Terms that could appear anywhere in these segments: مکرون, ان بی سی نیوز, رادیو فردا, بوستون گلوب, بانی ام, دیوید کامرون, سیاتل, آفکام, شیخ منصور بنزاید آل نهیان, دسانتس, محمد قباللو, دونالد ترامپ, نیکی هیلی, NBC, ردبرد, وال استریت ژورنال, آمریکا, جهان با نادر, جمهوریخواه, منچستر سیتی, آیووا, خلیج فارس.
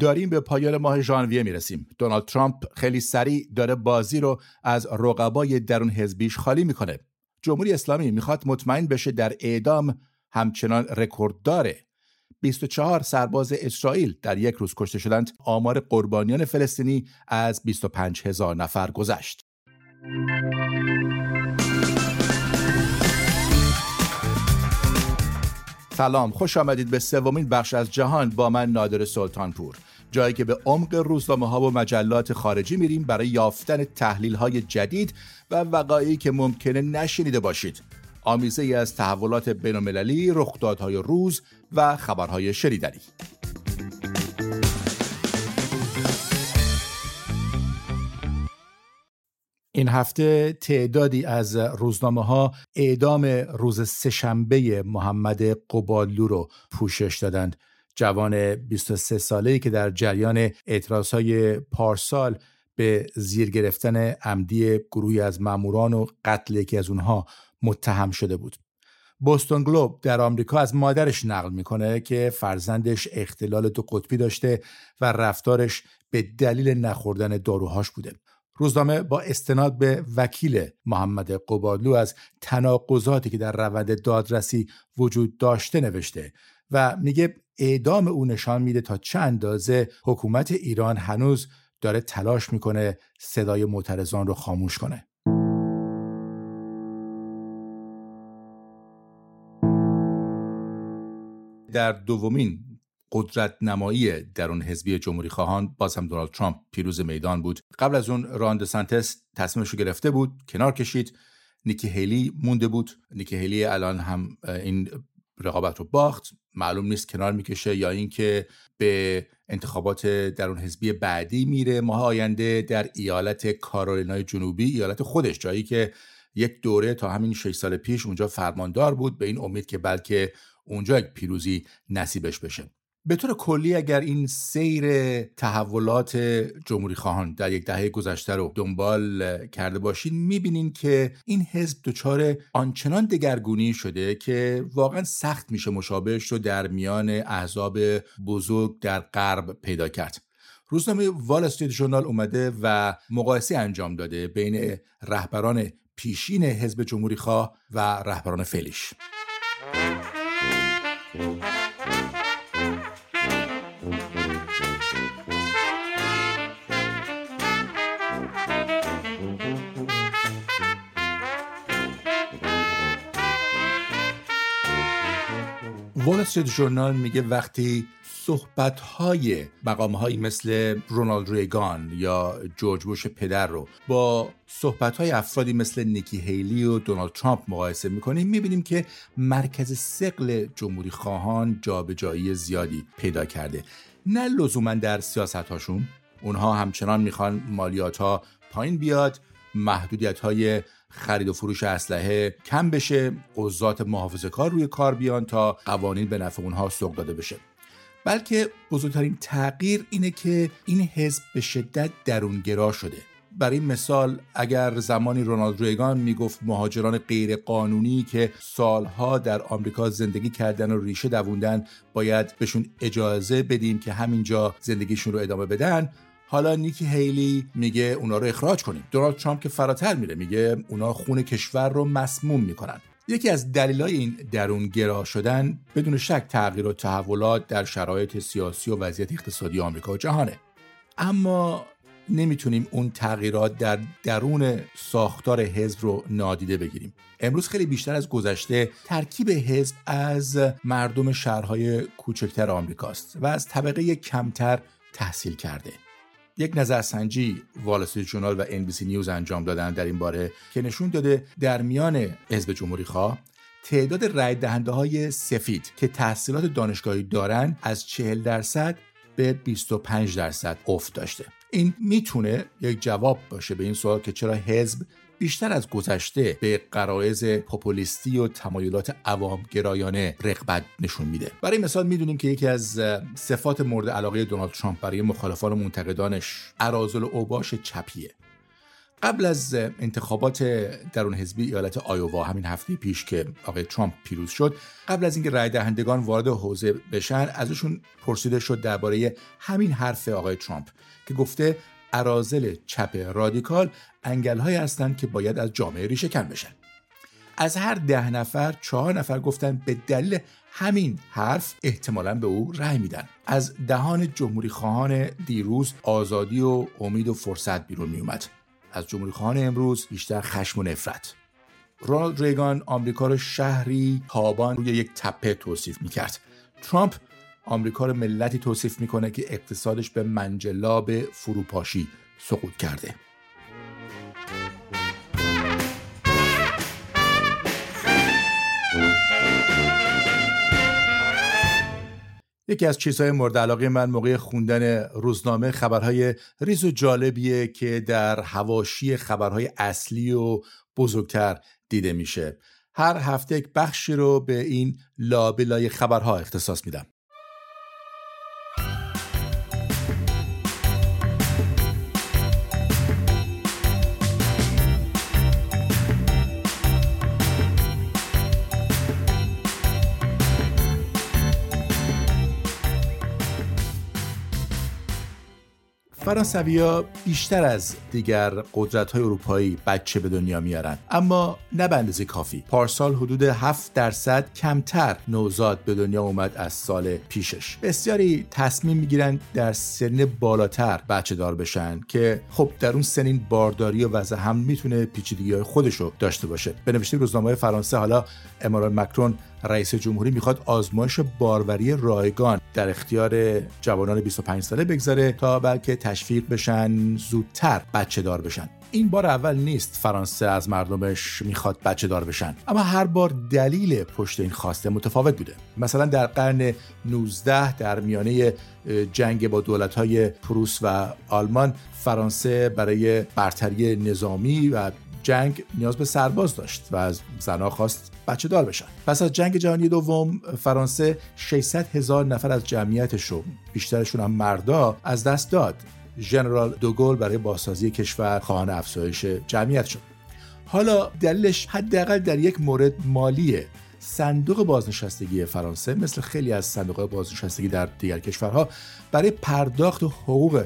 داریم به پایان ماه ژانویه میرسیم. دونالد ترامپ خیلی سریع داره بازی رو از رقبای درون حزبیش خالی میکنه. جمهوری اسلامی میخواد مطمئن بشه در اعدام همچنان رکورد داره. 24 سرباز اسرائیل در یک روز کشته شدند. آمار قربانیان فلسطینی از 25000 نفر گذشت. سلام، خوش آمدید به سومین بخش از جهان با من نادر سلطانپور، جایی که به عمق روزنامه‌ها و مجلات خارجی میریم برای یافتن تحلیل‌های جدید و وقایعی که ممکنه نشنیده باشید. آمیزه‌ای از تحولات بین‌المللی، رخدادهای روز و خبرهای شنیدنی. این هفته تعدادی از روزنامه‌ها اعدام روز سه‌شنبه محمد قباللو رو پوشش دادند. جوان 23 ساله‌ای که در جریان اعتراض‌های پارسال به زیر گرفتن عمدی گروهی از ماموران و قتل یکی از اونها متهم شده بود. بوستون گلوب در آمریکا از مادرش نقل میکنه که فرزندش اختلال دو قطبی داشته و رفتارش به دلیل نخوردن داروهاش بوده. روزنامه با استناد به وکیل محمد قباللو از تناقضاتی که در روند دادرسی وجود داشته نوشته و میگه اعدام او نشان میده تا چه اندازه حکومت ایران هنوز داره تلاش میکنه صدای معترضان رو خاموش کنه. در دومین قدرت نمایی درون حزبی جمهوری خواهان باز هم دونالد ترامپ پیروز میدان بود. قبل از اون دسانتس تصمیمش رو گرفته بود، کنار کشید. نیکی هیلی مونده بود. نیکی هیلی الان هم این رقابت رو باخت. معلوم نیست کنار میکشه یا اینکه به انتخابات درون حزبی بعدی میره. ماه آینده در ایالت کارولینای جنوبی، ایالت خودش، جایی که یک دوره تا همین 6 سال پیش اونجا فرماندار بود، به این امید که بلکه اونجا یک پیروزی نصیبش بشه. به طور کلی اگر این سیر تحولات جمهوری خواهان در یک دهه گذشته رو دنبال کرده باشین، میبینین که این حزب دچار آنچنان دگرگونی شده که واقعا سخت میشه مشابهش رو در میان احزاب بزرگ در غرب پیدا کرد. روزنامه وال استریت ژورنال اومده و مقایسه انجام داده بین رهبران پیشین حزب جمهوری خواه و رهبران فعلیش. وال استریت ژورنال میگه وقتی صحبت‌های مقام‌هایی مثل رونالد ریگان یا جورج بوش پدر رو با صحبت‌های افرادی مثل نیکی هیلی و دونالد ترامپ مقایسه می‌کنیم، می‌بینیم که مرکز ثقل جمهوری خواهان جابجایی زیادی پیدا کرده. نه لزوماً در سیاست‌هاشون، اونها همچنان می‌خوان مالیات‌ها پایین بیاد، محدودیت‌های خرید و فروش اسلحه کم بشه، قضات محافظه‌کار روی کار بیان تا قوانین به نفع اونها سوق داده بشه. بلکه بزرگترین تغییر اینه که این حزب به شدت درونگرا شده. برای مثال اگر زمانی رونالد ریگان میگفت مهاجران غیر قانونی که سالها در آمریکا زندگی کردن و ریشه دووندن باید بهشون اجازه بدیم که همینجا زندگیشون رو ادامه بدن، حالا نیکی هیلی میگه اونا رو اخراج کنیم. دونالد ترامپ که فراتر میره میگه اونا خون کشور رو مسموم میکنن. یکی از دلایل این درونگرا شدن بدون شک تغییر و تحولات در شرایط سیاسی و وضعیت اقتصادی آمریکا و جهانه. اما نمیتونیم اون تغییرات در درون ساختار حزب رو نادیده بگیریم. امروز خیلی بیشتر از گذشته ترکیب حزب از مردم شهرهای کوچکتر آمریکاست و از طبقه کمتر تحصیل کرده. یک نظرسنجی وال استریت ژورنال و ان بی سی نیوز انجام دادن در این باره که نشون داده در میان حزب جمهوری خواه تعداد رای دهنده های سفید که تحصیلات دانشگاهی دارن از 40% به 25% افت داشته. این میتونه یک جواب باشه به این سوال که چرا حزب بیشتر از گذشته به غرایز پاپولیستی و تمایلات عوام گرایانه رغبت نشون میده. برای مثال میدونیم که یکی از صفات مورد علاقه دونالد ترامپ برای مخالفان و منتقدانش عرازل و اوباش چپیه. قبل از انتخابات درون حزبی ایالت آیووا همین هفته پیش که آقای ترامپ پیروز شد، قبل از اینکه رای دهندگان وارد حوزه بشن ازشون پرسیده شد درباره همین حرف آقای ترامپ که گفته اراذل چپ رادیکال انگل‌هایی هستند که باید از جامعه ریشه کن بشن. از هر 10 نفر 4 نفر گفتن به دلیل همین حرف احتمالاً به او رأی میدن. از دهان جمهوریخواهان دیروز آزادی و امید و فرصت بیرون می اومد. از جمهوریخواهان امروز بیشتر خشم و نفرت. رونالد ریگان آمریکا رو شهری تابان روی یک تپه توصیف میکرد. ترامپ آمریکا رو ملتی توصیف میکنه که اقتصادش به منجلاب فروپاشی سقوط کرده. یکی از چیزهای مورد علاقه من موقع خوندن روزنامه خبرهای ریز و جالبیه که در حواشی خبرهای اصلی و بزرگتر دیده میشه. هر هفته یک بخشی رو به این لابلای خبرها اختصاص میدم. فرانسوی‌ها بیشتر از دیگر قدرت‌های اروپایی بچه به دنیا میارن، اما نه به اندازه کافی. پارسال حدود 7% کمتر نوزاد به دنیا اومد از سال پیشش. بسیاری تصمیم میگیرن در سن بالاتر بچه دار بشن که خب در اون سنین بارداری و وضع هم میتونه پیچیدگی‌های خودشو داشته باشه. به نوشته روزنامه‌های فرانسه، حالا امارات مکرون رئیس جمهوری میخواد آزمایش باروری رایگان در اختیار جوانان 25 ساله بگذاره تا بلکه تشویق بشن زودتر بچه دار بشن. این بار اول نیست فرانسه از مردمش میخواد بچه دار بشن، اما هر بار دلیل پشت این خواسته متفاوت بوده. مثلا در قرن 19 در میانه جنگ با دولت‌های پروس و آلمان، فرانسه برای برتری نظامی و جنگ نیاز به سرباز داشت و از زنها خواست بچه دار بشن. پس از جنگ جهانی دوم فرانسه 600,000 نفر از جمعیتش رو، بیشترشون هم مردا، از دست داد. ژنرال دوگل برای بازسازی کشور خواهان افزایش جمعیت شد. حالا دلیلش حداقل در یک مورد مالیه. صندوق بازنشستگی فرانسه مثل خیلی از صندوق‌های بازنشستگی در دیگر کشورها برای پرداخت حقوق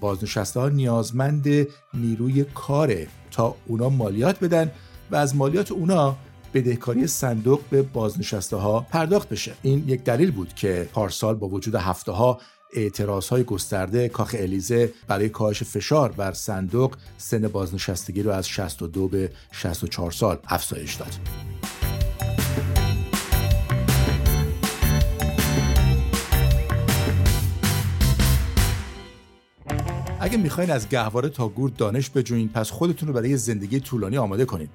بازنشسته ها نیازمند نیروی کاره تا اونا مالیات بدن و از مالیات اونا بدهکاری صندوق به بازنشسته ها پرداخت بشه. این یک دلیل بود که پارسال با وجود هفته ها اعتراض های گسترده کاخ الیزه برای کاهش فشار بر صندوق سن بازنشستگی رو از 62 به 64 سال افزایش داد. اگه میخواین از گهواره تا گور دانش بجوین، پس خودتون رو برای زندگی طولانی آماده کنین.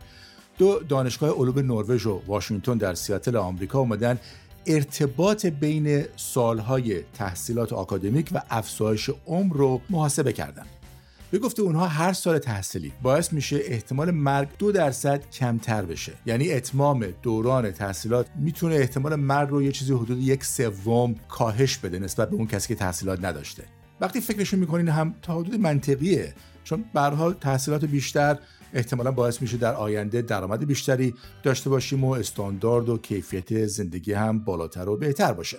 2 دانشگاه علوم نروژ و واشنگتن در سیاتل آمریکا اومدن ارتباط بین سالهای تحصیلات آکادمیک و افزایش عمر رو محاسبه کردن. به گفته اونها هر سال تحصیلی باعث میشه احتمال مرگ 2% کمتر بشه. یعنی اتمام دوران تحصیلات میتونه احتمال مرگ رو یه چیزی حدود 1/3 کاهش بده نسبت به اون کسی که تحصیلات نداشته. وقتی فکرشون میکنین هم تا حدود منطقیه، چون به هر حال تحصیلات بیشتر احتمالاً باعث میشه در آینده درآمد بیشتری داشته باشیم و استاندارد و کیفیت زندگی هم بالاتر و بهتر باشه.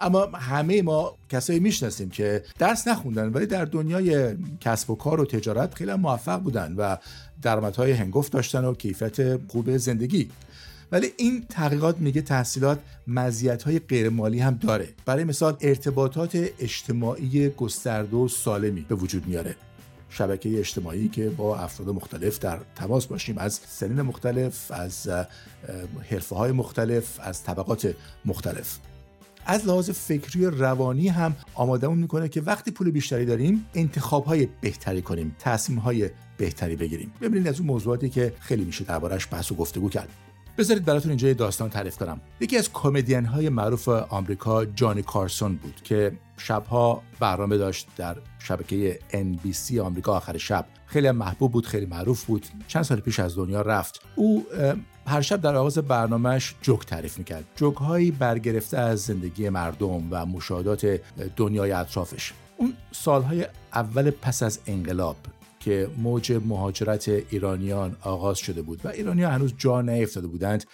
اما همه ما کسایی میشناسیم که درس نخوندن ولی در دنیای کسب و کار و تجارت خیلی موفق بودن و درآمدهای هنگفت داشتن و کیفیت خوب زندگی. ولی این تحقیقات میگه تحصیلات مزیت‌های غیرمالی هم داره. برای مثال ارتباطات اجتماعی گسترده و سالمی به وجود میاره. شبکه اجتماعی که با افراد مختلف در تماس باشیم، از سنین مختلف، از حرفه‌های مختلف، از طبقات مختلف. از لحاظ فکری و روانی هم آمادمون میکنه که وقتی پول بیشتری داریم انتخاب‌های بهتری کنیم، تصمیم‌های بهتری بگیریم. ببینید از اون موضوعاتی که خیلی میشه درباره‌اش بحث و گفتگو کرد. بذارید براتون اینجا یه داستان تعریف کنم. یکی از کمدین‌های معروف آمریکا جانی کارسون بود که شب‌ها برنامه داشت در شبکه NBC آمریکا آخر شب. خیلی محبوب بود، خیلی معروف بود. چند سال پیش از دنیا رفت. او هر شب در آغاز برنامه‌اش جوک تعریف می‌کرد. جوک‌هایی برگرفته از زندگی مردم و مشاهدات دنیای اطرافش. اون سال‌های اول پس از انقلاب که موج مهاجرت ایرانیان آغاز شده بود و ایرانی‌ها هنوز جا نیفتاده بودند،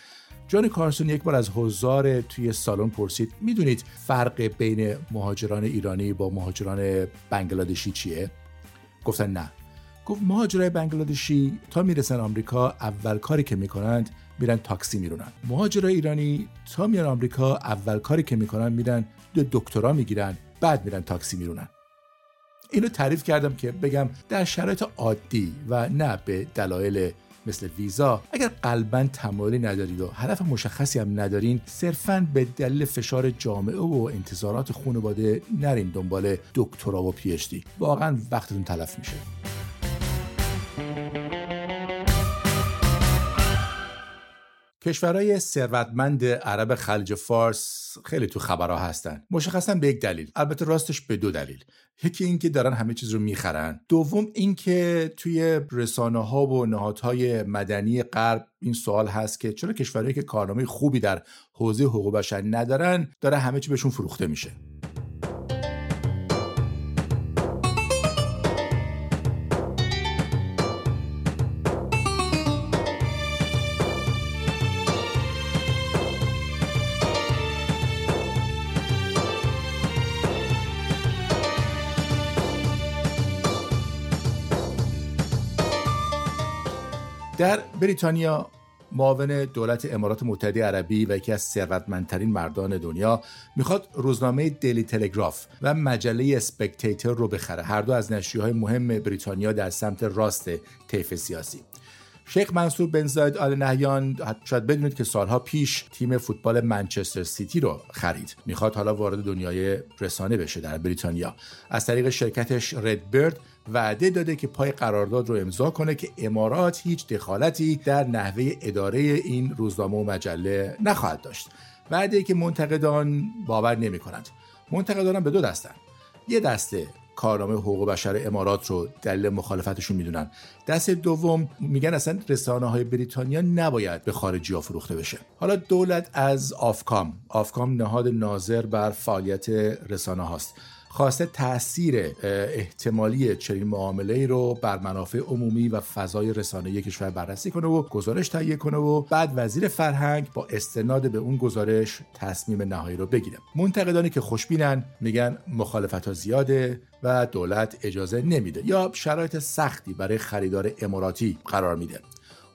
جانی کارسون یک بار از حضار توی سالن پرسید میدونید فرق بین مهاجران ایرانی با مهاجران بنگلادشی چیه؟ گفتن نه. گفت مهاجرای بنگلادشی تا میرسن آمریکا اول کاری که میکنند میرن تاکسی میرونن. مهاجرای ایرانی تا میان آمریکا اول کاری که میکنن میرن دکترا میگیرن بعد میرن تاکسی میرونن. اینو تعریف کردم که بگم در شرایط عادی و نه به دلایل مثل ویزا، اگر قلباً تمایلی ندارید و هدف مشخصی هم ندارین، صرفاً به دلیل فشار جامعه و انتظارات خانواده نرین دنبال دکترا و پی اچ دی. واقعاً وقتتون تلف میشه. کشورهای ثروتمند عرب خلیج فارس خیلی تو خبرها هستن، مشخصاً به یک دلیل، البته راستش به دو دلیل. یکی این که دارن همه چیز رو میخرن، دوم این که توی رسانه‌ها و نهادهای مدنی غرب این سوال هست که چرا کشورهایی که کارنامه خوبی در حوزه حقوق بشر ندارن داره همه چی بهشون فروخته میشه. در بریتانیا معاون دولت امارات متحده عربی و یکی از ثروتمندترین مردان دنیا میخواد روزنامه دیلی تلگراف و مجله اسپکتیتور رو بخره، هر دو از نشریه‌های مهم بریتانیا در سمت راست طیف سیاسی. شیخ منصور بنزاید آل نهیان، شاید بدونید که سالها پیش تیم فوتبال منچستر سیتی رو خرید، میخواد حالا وارد دنیای رسانه بشه در بریتانیا. از طریق شرکتش ردبرد وعده داده که پای قرارداد رو امضا کنه که امارات هیچ دخالتی در نحوه اداره این روزنامه و مجله نخواهد داشت. وعده‌ای که منتقدان باور نمی‌کنند. منتقدان به دو دستن. یه دسته کارنامه حقوق بشر امارات رو دلیل مخالفتشون میدونن. دست دوم میگن اصلا رسانه‌های بریتانیا نباید به خارجی‌ها فروخته بشه. حالا دولت از آفکام نهاد ناظر بر فعالیت رسانه‌هاست، خواسته تأثیر احتمالی چنین معامله‌ای رو بر منافع عمومی و فضای رسانه‌ای کشور بررسی کنه و گزارش تهیه کنه و بعد وزیر فرهنگ با استناد به اون گزارش تصمیم نهایی رو بگیره. منتقدانی که خوشبینن میگن مخالفت‌ها زیاده و دولت اجازه نمیده یا شرایط سختی برای خریدار اماراتی قرار میده.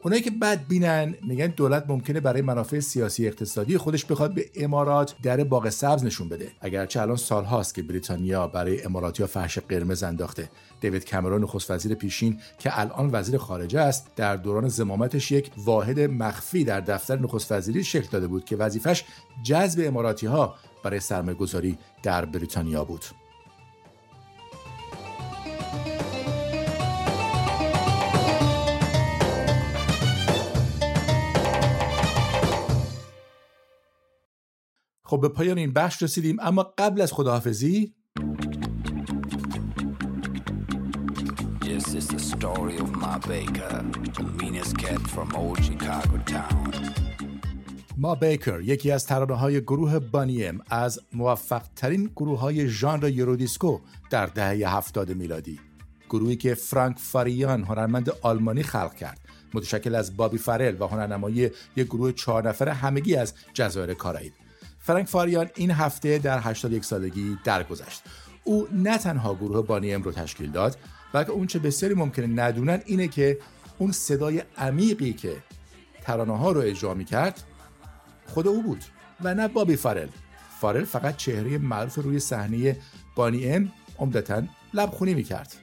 اونایی که بدبینن میگن دولت ممکنه برای منافع سیاسی اقتصادی خودش بخواد به امارات در باغ سبز نشون بده، اگرچه الان سالهاست که بریتانیا برای اماراتیا فرش قرمز انداخته. دیوید کامرون، نخست وزیر پیشین که الان وزیر خارجه است، در دوران زمامتش یک واحد مخفی در دفتر نخست وزیری شکل داده بود که وظیفش جذب اماراتی‌ها برای سرمایه‌گذاری در بریتانیا بود. خب به پایان این بخش رسیدیم، اما قبل از خداحافظی ما بیکر، یکی از ترانه‌های گروه بانی ام، از موفق‌ترین گروه‌های ژانر یورودیسکو در دهه 70 میلادی، گروهی که فرانک فاریان هنرمند آلمانی خلق کرد، متشکل از بابی فارل و هنرنمایی یک گروه 4 نفره همگی از جزایر کارائیب. فرانک فاریان این هفته در 81 سالگی درگذشت. او نه تنها گروه بانی ام رو تشکیل داد، بلکه اون چه بسیاری ممکنه ندونن اینه که اون صدای عمیقی که ترانه‌ها رو اجرا می‌کرد خود او بود و نه بابی فارل. فارل فقط چهره معروف روی صحنه بانی ام، عمدتاً لبخونی می‌کرد.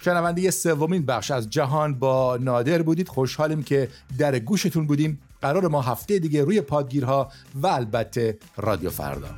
شنونده سومین بخش از جهان با نادر بودید. خوشحالیم که در گوشتون بودیم. قرار ما هفته دیگه روی پادگیرها و البته رادیو فردا